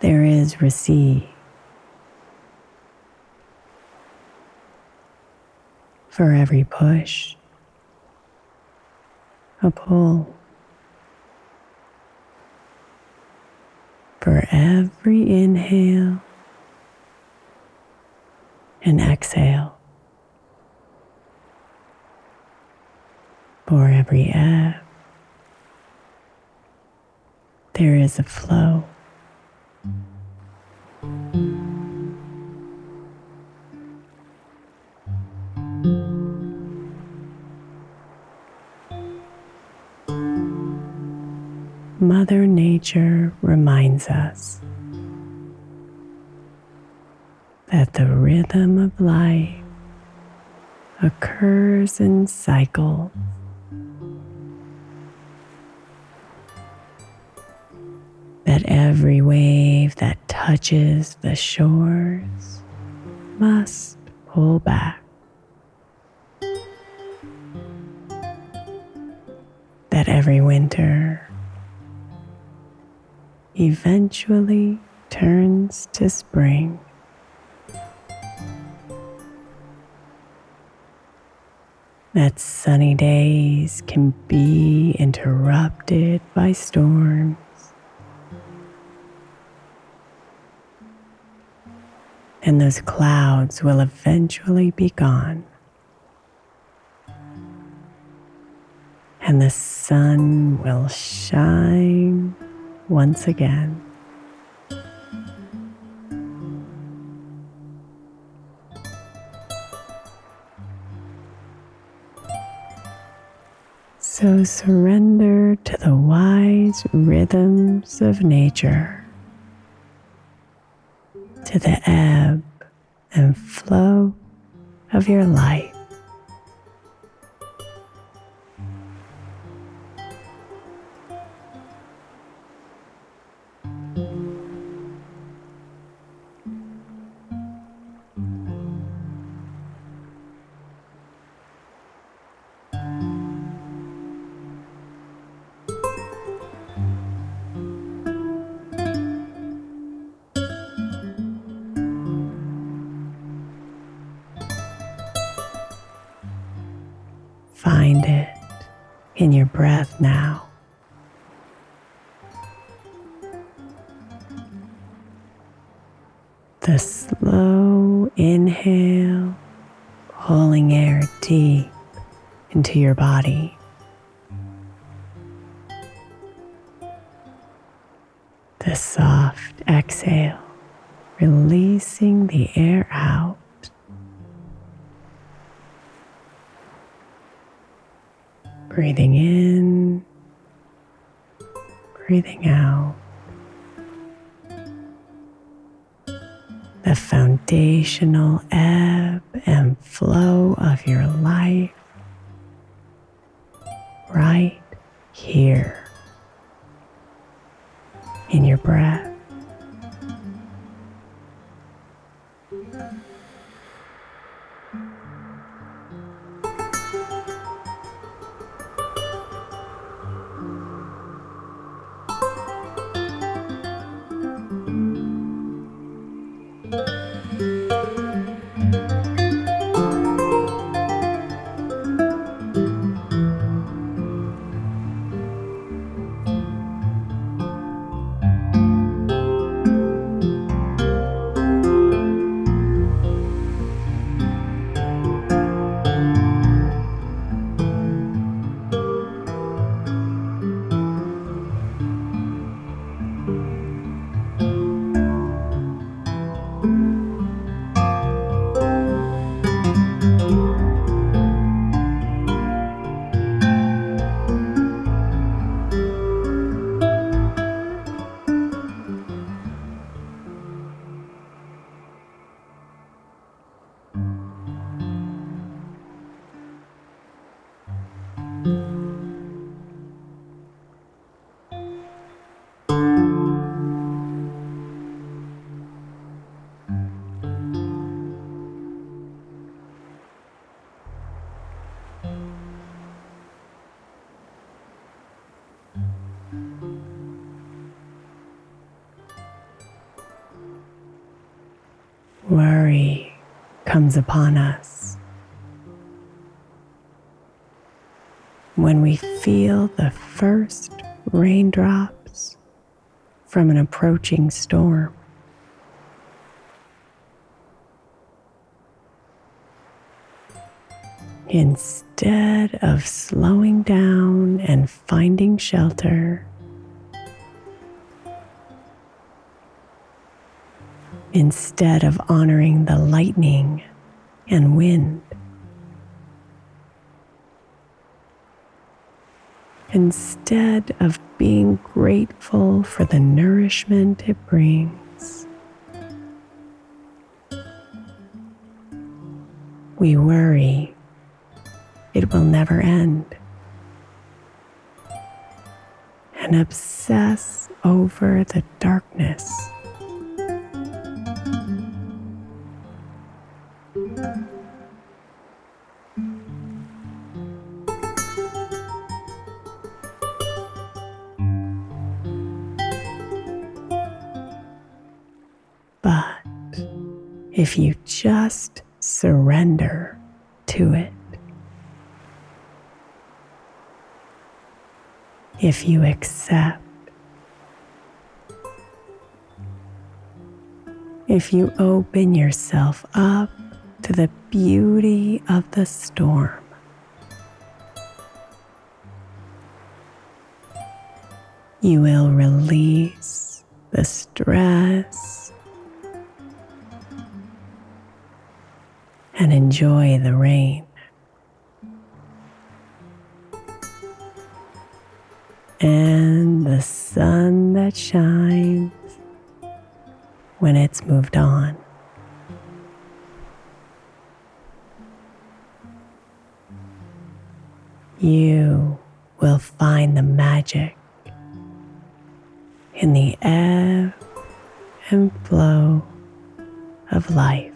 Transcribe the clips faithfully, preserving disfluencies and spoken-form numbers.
there is receive. For every push, a pull. For every inhale, an exhale. For every ebb, there is a flow. Mother Nature reminds us that the rhythm of life occurs in cycles. That every wave that touches the shores must pull back. That every winter eventually turns to spring. that sunny days can be interrupted by storms. And those clouds will eventually be gone. And the sun will shine once again. So surrender to the wise rhythms of nature, to the ebb and flow of your life. Find it in your breath now. The slow inhale, pulling air deep into your body. The soft exhale, releasing the air out. Breathing in, breathing out. The foundational ebb and flow of your life right here in your breath. Worry comes upon us. When we feel the first raindrops from an approaching storm, instead of slowing down and finding shelter, instead of honoring the lightning and wind, instead of being grateful for the nourishment it brings, we worry it will never end and obsess over the darkness. If you just surrender to it, if you accept, if you open yourself up to the beauty of the storm. You will release the stress and enjoy the rain. And the sun that shines when it's moved on. You will find the magic in the ebb and flow of life.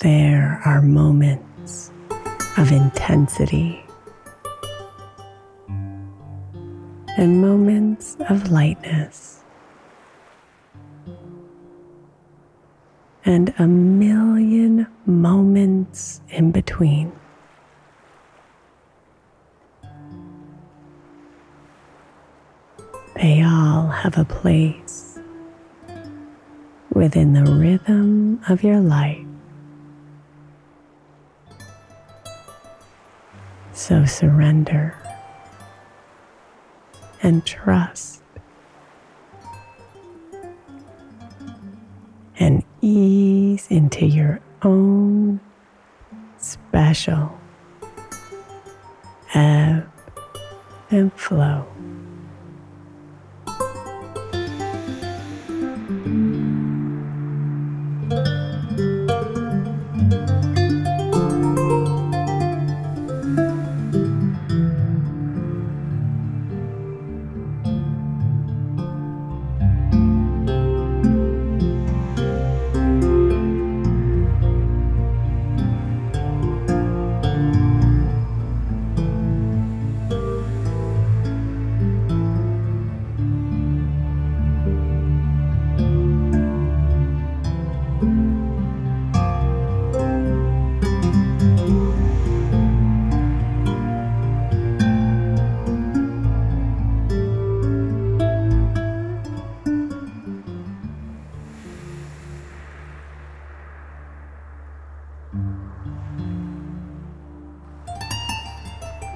There are moments of intensity and moments of lightness, and a million moments in between. They all have a place within the rhythm of your life. So surrender and trust and ease into your own special ebb and flow.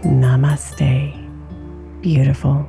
Namaste, beautiful.